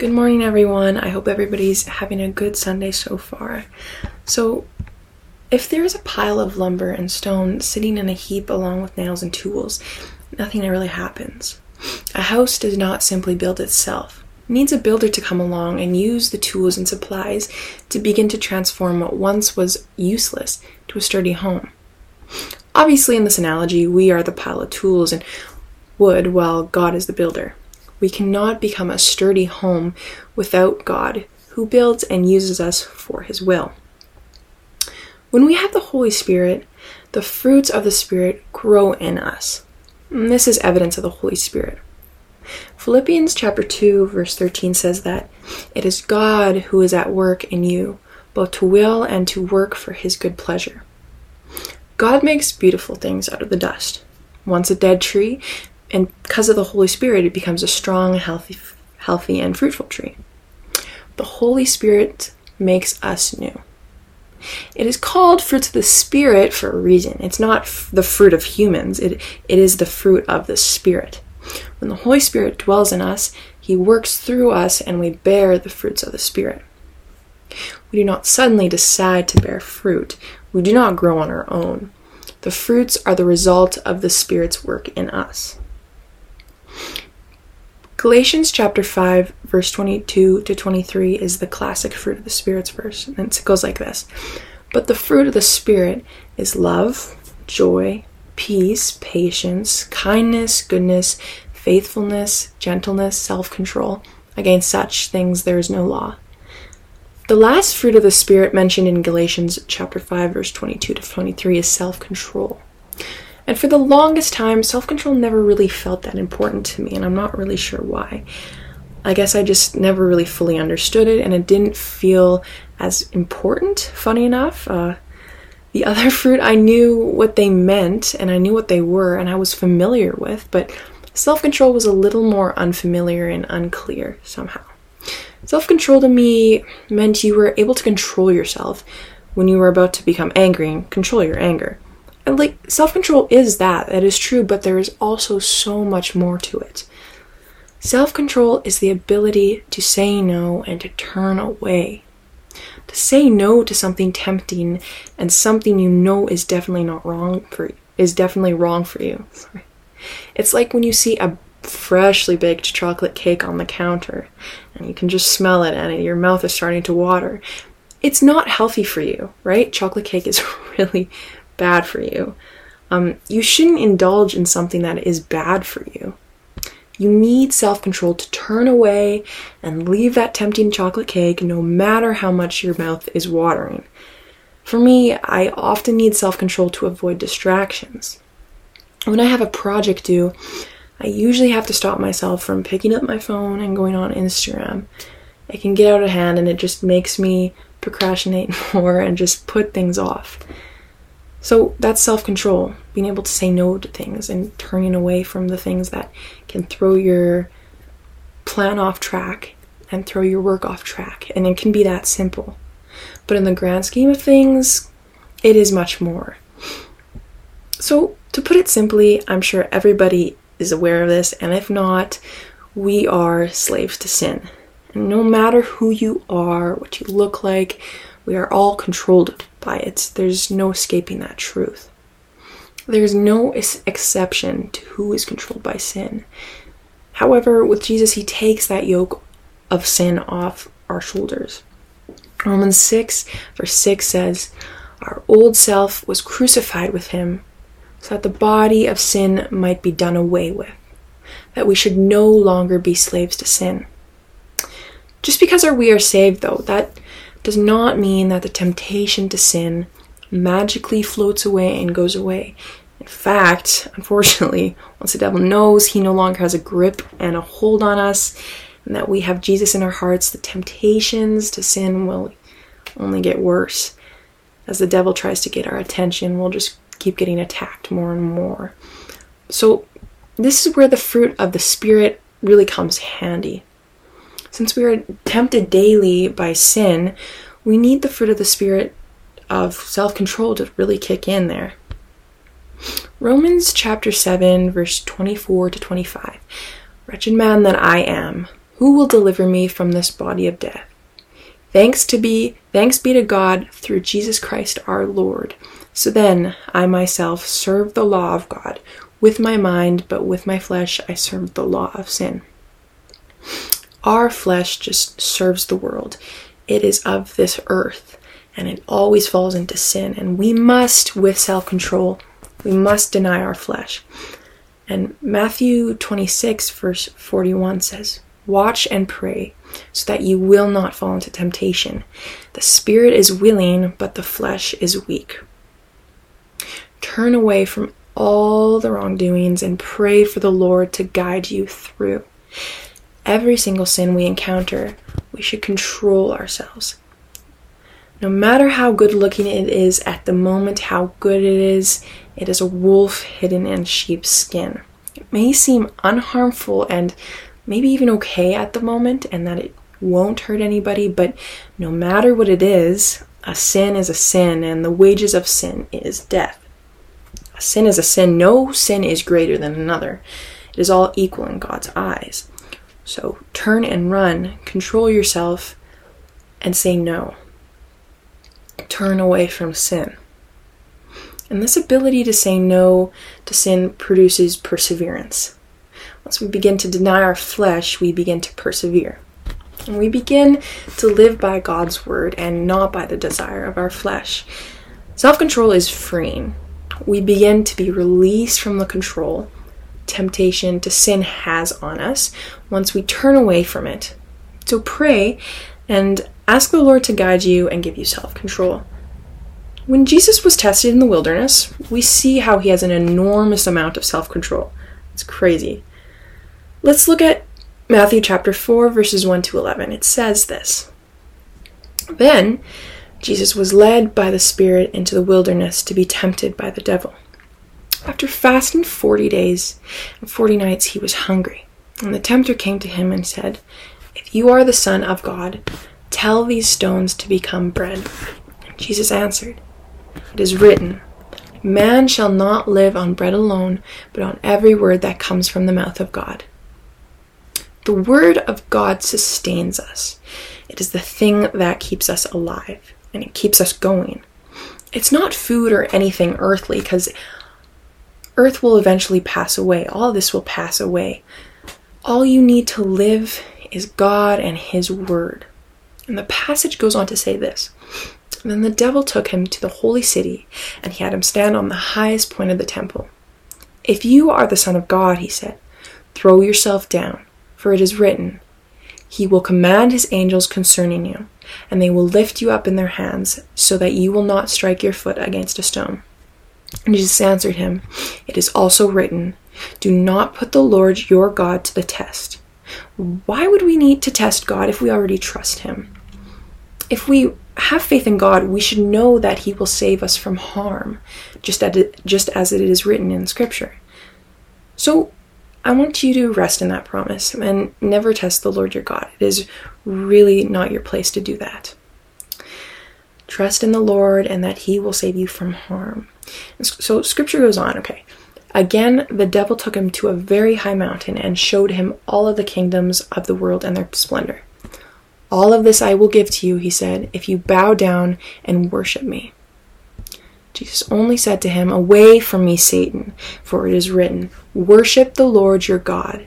Good morning, everyone. I hope everybody's having a good Sunday so far. So if there is a pile of lumber and stone sitting in a heap along with nails and tools, nothing really happens. A house does not simply build itself. It needs a builder to come along and use the tools and supplies to begin to transform what once was useless to a sturdy home. Obviously, in this analogy, we are the pile of tools and wood while God is the builder. We cannot become a sturdy home without God, who builds and uses us for his will. When we have the Holy Spirit, the fruits of the Spirit grow in us. And this is evidence of the Holy Spirit. Philippians chapter 2, verse 13 says that it is God who is at work in you, both to will and to work for his good pleasure. God makes beautiful things out of the dust. Once a dead tree, and because of the Holy Spirit, it becomes a strong, healthy, and fruitful tree. The Holy Spirit makes us new. It is called fruits of the Spirit for a reason. It's not the fruit of humans. It is the fruit of the Spirit. When the Holy Spirit dwells in us, he works through us, and we bear the fruits of the Spirit. We do not suddenly decide to bear fruit. We do not grow on our own. The fruits are the result of the Spirit's work in us. Galatians chapter 5, verse 22 to 23 is the classic fruit of the Spirit's verse, and it goes like this. But the fruit of the Spirit is love, joy, peace, patience, kindness, goodness, faithfulness, gentleness, self-control. Against such things there is no law. The last fruit of the Spirit mentioned in Galatians chapter 5, verse 22 to 23 is self-control. And for the longest time, self-control never really felt that important to me, and I'm not really sure why. I guess I just never really fully understood it, and it didn't feel as important, funny enough. The other fruit, I knew what they meant, and I knew what they were, and I was familiar with, but self-control was a little more unfamiliar and unclear somehow. Self-control to me meant you were able to control yourself when you were about to become angry and control your anger. Like, self-control is that is true, but there is also so much more to it. Self-control is the ability to say no and to turn away. To say no to something tempting and something you know is definitely wrong for you. It's like when you see a freshly baked chocolate cake on the counter and you can just smell it and your mouth is starting to water. It's not healthy for you, right? Chocolate cake is really bad for you. You shouldn't indulge in something that is bad for you. You need self-control to turn away and leave that tempting chocolate cake no matter how much your mouth is watering. For me, I often need self-control to avoid distractions. When I have a project due, I usually have to stop myself from picking up my phone and going on Instagram. It can get out of hand and it just makes me procrastinate more and just put things off. So that's self-control, being able to say no to things and turning away from the things that can throw your plan off track and throw your work off track. And it can be that simple. But in the grand scheme of things, it is much more. So to put it simply, I'm sure everybody is aware of this, and if not, we are slaves to sin. And no matter who you are, what you look like, we are all controlled by it. There's no escaping that truth. There's no exception to who is controlled by sin. However, with Jesus, he takes that yoke of sin off our shoulders. Romans 6, verse 6 says, "Our old self was crucified with him, so that the body of sin might be done away with, that we should no longer be slaves to sin." Just because we are saved, though, that does not mean that the temptation to sin magically floats away and goes away. In fact, unfortunately, once the devil knows he no longer has a grip and a hold on us, and that we have Jesus in our hearts, the temptations to sin will only get worse. As the devil tries to get our attention, we'll just keep getting attacked more and more. So this is where the fruit of the Spirit really comes handy. Since we are tempted daily by sin, we need the fruit of the Spirit of self-control to really kick in there. Romans chapter 7, verse 24 to 25. "Wretched man that I am, Who will deliver me from this body of death? Thanks be to God through Jesus Christ our Lord. So then I myself serve the law of God with my mind, but with my flesh I serve the law of sin. Our flesh just serves the world. It is of this earth, and it always falls into sin. And we must, with self-control, we must deny our flesh. And Matthew 26, verse 41 says, "Watch and pray, so that you will not fall into temptation. The spirit is willing, but the flesh is weak." Turn away from all the wrongdoings and pray for the Lord to guide you through. Every single sin we encounter, we should control ourselves. No matter how good looking it is at the moment, how good it is a wolf hidden in sheep's skin. It may seem unharmful and maybe even okay at the moment, and that it won't hurt anybody, but no matter what it is, a sin is a sin, and the wages of sin is death. A sin is a sin. No sin is greater than another. It is all equal in God's eyes. So turn and run, control yourself, and say no. Turn away from sin. And this ability to say no to sin produces perseverance. Once we begin to deny our flesh, we begin to persevere. And we begin to live by God's word and not by the desire of our flesh. Self-control is freeing. We begin to be released from the control temptation to sin has on us once we turn away from it. So pray and ask the Lord to guide you and give you self-control. When Jesus was tested in the wilderness, we see how he has an enormous amount of self-control. It's crazy. Let's look at Matthew chapter 4, verses 1 to 11. It says this: "Then Jesus was led by the Spirit into the wilderness to be tempted by the devil. After fasting 40 days and 40 nights, he was hungry. And the tempter came to him and said, 'If you are the Son of God, tell these stones to become bread.' And Jesus answered, 'It is written, man shall not live on bread alone, but on every word that comes from the mouth of God.'" The word of God sustains us. It is the thing that keeps us alive, and it keeps us going. It's not food or anything earthly, because earth will eventually pass away. All this will pass away. All you need to live is God and his word. And the passage goes on to say this: "Then the devil took him to the holy city, and he had him stand on the highest point of the temple. 'If you are the Son of God,' he said, 'throw yourself down, for it is written, he will command his angels concerning you, and they will lift you up in their hands, so that you will not strike your foot against a stone.' And Jesus answered him, 'It is also written, do not put the Lord your God to the test.'" Why would we need to test God if we already trust him? If we have faith in God, we should know that he will save us from harm, just as it is written in Scripture. So I want you to rest in that promise and never test the Lord your God. It is really not your place to do that. Trust in the Lord and that he will save you from harm. So Scripture goes on, okay. "Again, the devil took him to a very high mountain and showed him all of the kingdoms of the world and their splendor. 'All of this I will give to you,' he said, 'if you bow down and worship me.' Jesus only said to him, 'Away from me, Satan, for it is written, worship the Lord your God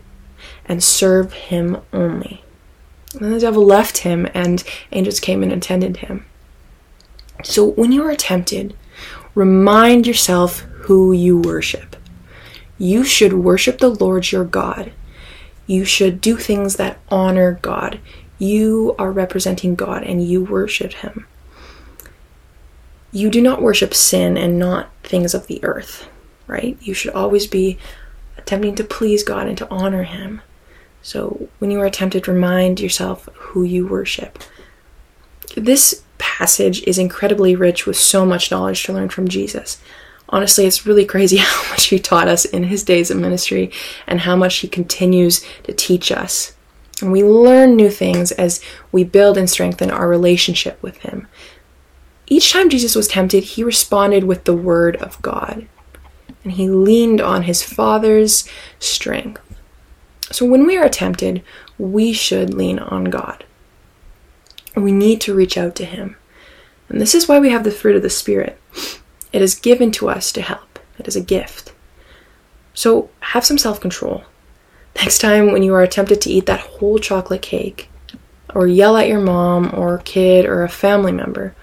and serve him only.' Then the devil left him, and angels came and attended him." So when you are tempted, remind yourself who you worship. You should worship the Lord your God. You should do things that honor God. You are representing God and you worship him. You do not worship sin and not things of the earth, right? You should always be attempting to please God and to honor him. So when you are tempted, remind yourself who you worship. This passage is incredibly rich with so much knowledge to learn from Jesus. Honestly, it's really crazy how much he taught us in his days of ministry and how much he continues to teach us. And we learn new things as we build and strengthen our relationship with him. Each time Jesus was tempted, he responded with the word of God, and he leaned on his Father's strength. So when we are tempted, we should lean on God. We need to reach out to Him. And this is why we have the fruit of the Spirit. It is given to us to help. It is a gift. So have some self-control. Next time when you are tempted to eat that whole chocolate cake, or yell at your mom or kid or a family member,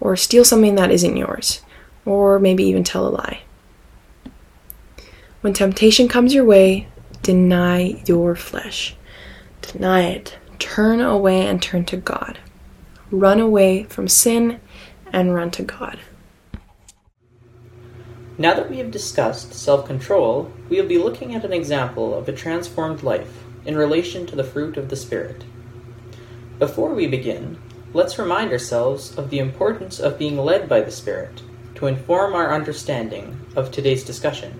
or steal something that isn't yours, or maybe even tell a lie. When temptation comes your way, deny your flesh. Deny it. Turn away and turn to God. Run away from sin and run to God. Now that we have discussed self-control, we will be looking at an example of a transformed life in relation to the fruit of the Spirit. Before we begin, let's remind ourselves of the importance of being led by the Spirit to inform our understanding of today's discussion.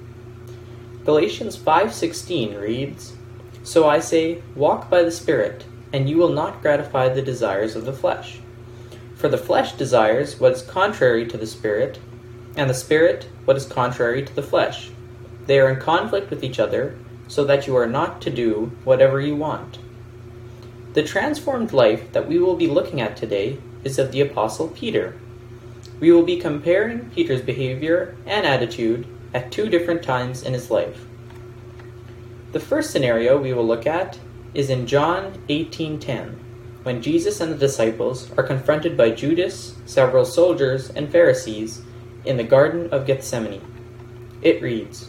Galatians 5:16 reads, "So I say, walk by the Spirit, and you will not gratify the desires of the flesh. For the flesh desires what is contrary to the Spirit, and the Spirit what is contrary to the flesh. They are in conflict with each other, so that you are not to do whatever you want." The transformed life that we will be looking at today is of the Apostle Peter. We will be comparing Peter's behavior and attitude at two different times in his life. The first scenario we will look at is in John 18:10, when Jesus and the disciples are confronted by Judas, several soldiers, and Pharisees in the Garden of Gethsemane. It reads,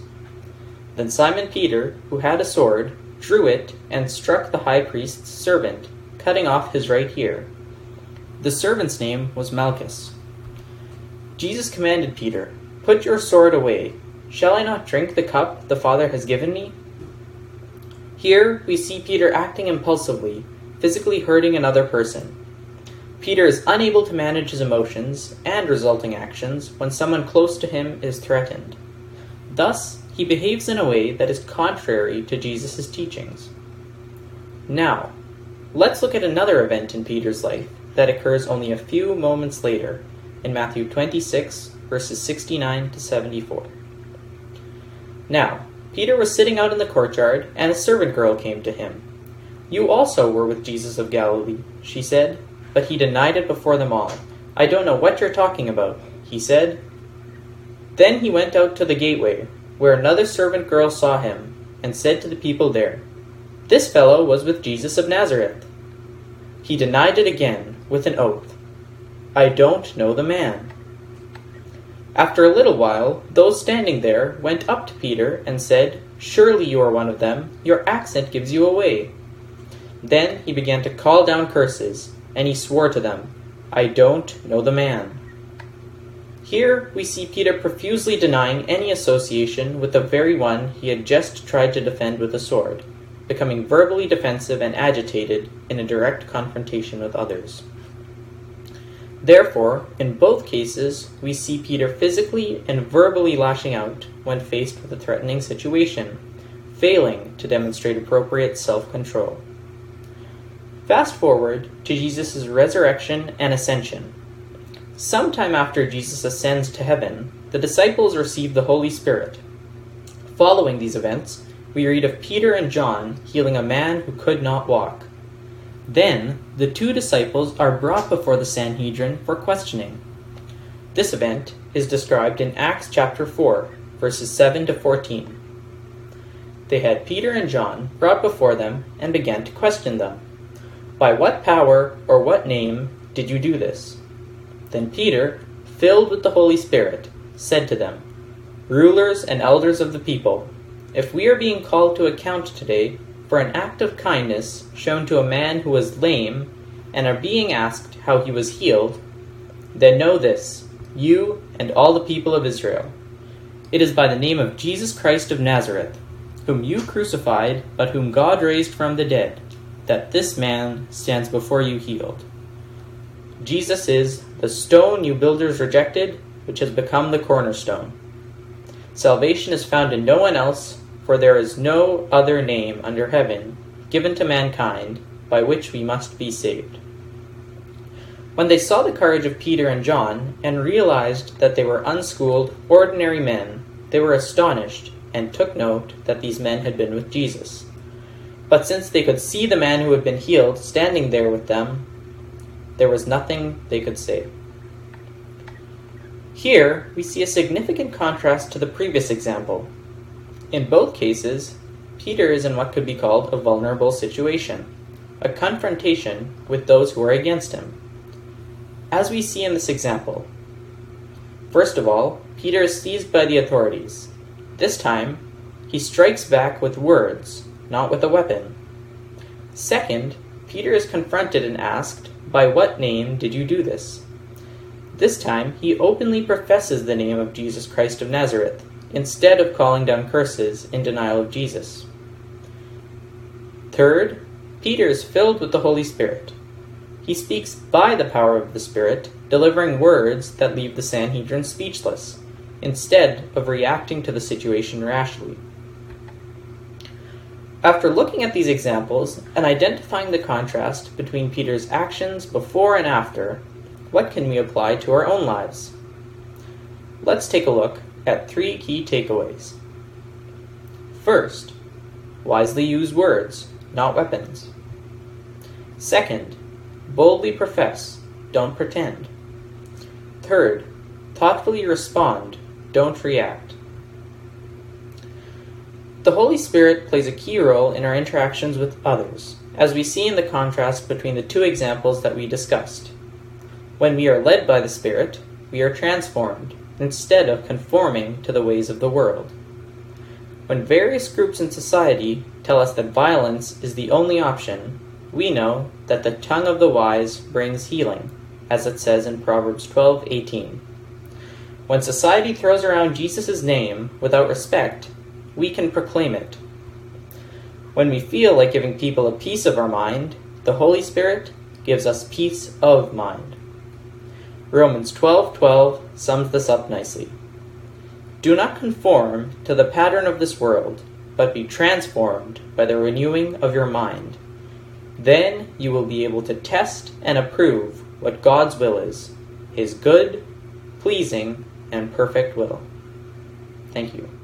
"Then Simon Peter, who had a sword, drew it and struck the high priest's servant, cutting off his right ear. The servant's name was Malchus. Jesus commanded Peter, 'Put your sword away. Shall I not drink the cup the Father has given me?'" Here we see Peter acting impulsively, physically hurting another person. Peter is unable to manage his emotions and resulting actions when someone close to him is threatened. Thus, he behaves in a way that is contrary to Jesus' teachings. Now, let's look at another event in Peter's life that occurs only a few moments later, in Matthew 26, verses 69 to 74. "Now, Peter was sitting out in the courtyard, and a servant girl came to him. 'You also were with Jesus of Galilee,' she said, but he denied it before them all. 'I don't know what you're talking about,' he said. Then he went out to the gateway, where another servant girl saw him, and said to the people there, 'This fellow was with Jesus of Nazareth.' He denied it again, with an oath, 'I don't know the man.' After a little while, those standing there went up to Peter and said, 'Surely you are one of them, your accent gives you away.' Then he began to call down curses, and he swore to them, 'I don't know the man.'" Here we see Peter profusely denying any association with the very one he had just tried to defend with a sword, becoming verbally defensive and agitated in a direct confrontation with others. Therefore, in both cases, we see Peter physically and verbally lashing out when faced with a threatening situation, failing to demonstrate appropriate self-control. Fast forward to Jesus' resurrection and ascension. Sometime after Jesus ascends to heaven, the disciples receive the Holy Spirit. Following these events, we read of Peter and John healing a man who could not walk. Then, the two disciples are brought before the Sanhedrin for questioning. This event is described in Acts chapter 4, verses 7 to 14. "They had Peter and John brought before them and began to question them. 'By what power or what name did you do this?' Then Peter, filled with the Holy Spirit, said to them, 'Rulers and elders of the people, if we are being called to account today for an act of kindness shown to a man who was lame, and are being asked how he was healed, then know this, you and all the people of Israel. It is by the name of Jesus Christ of Nazareth, whom you crucified, but whom God raised from the dead, that this man stands before you healed. Jesus is the stone you builders rejected, which has become the cornerstone. Salvation is found in no one else, for there is no other name under heaven given to mankind by which we must be saved.' When they saw the courage of Peter and John and realized that they were unschooled, ordinary men, they were astonished and took note that these men had been with Jesus. But since they could see the man who had been healed standing there with them, there was nothing they could say. Here, we see a significant contrast to the previous example. In both cases, Peter is in what could be called a vulnerable situation, a confrontation with those who are against him. As we see in this example, first of all, Peter is seized by the authorities. This time, he strikes back with words, not with a weapon. Second, Peter is confronted and asked, "By what name did you do this?" This time, he openly professes the name of Jesus Christ of Nazareth, instead of calling down curses in denial of Jesus. Third, Peter is filled with the Holy Spirit. He speaks by the power of the Spirit, delivering words that leave the Sanhedrin speechless, instead of reacting to the situation rashly. After looking at these examples and identifying the contrast between Peter's actions before and after, what can we apply to our own lives? Let's take a look at three key takeaways. First, wisely use words, not weapons. Second, boldly profess, don't pretend. Third, thoughtfully respond, don't react. The Holy Spirit plays a key role in our interactions with others, as we see in the contrast between the two examples that we discussed. When we are led by the Spirit, we are transformed, instead of conforming to the ways of the world. When various groups in society tell us that violence is the only option, we know that the tongue of the wise brings healing, as it says in Proverbs 12:18. When society throws around Jesus' name without respect, we can proclaim it. When we feel like giving people a piece of our mind, the Holy Spirit gives us peace of mind. Romans 12:12 sums this up nicely. Do not conform to the pattern of this world, but be transformed by the renewing of your mind. Then you will be able to test and approve what God's will is, His good, pleasing, and perfect will. Thank you.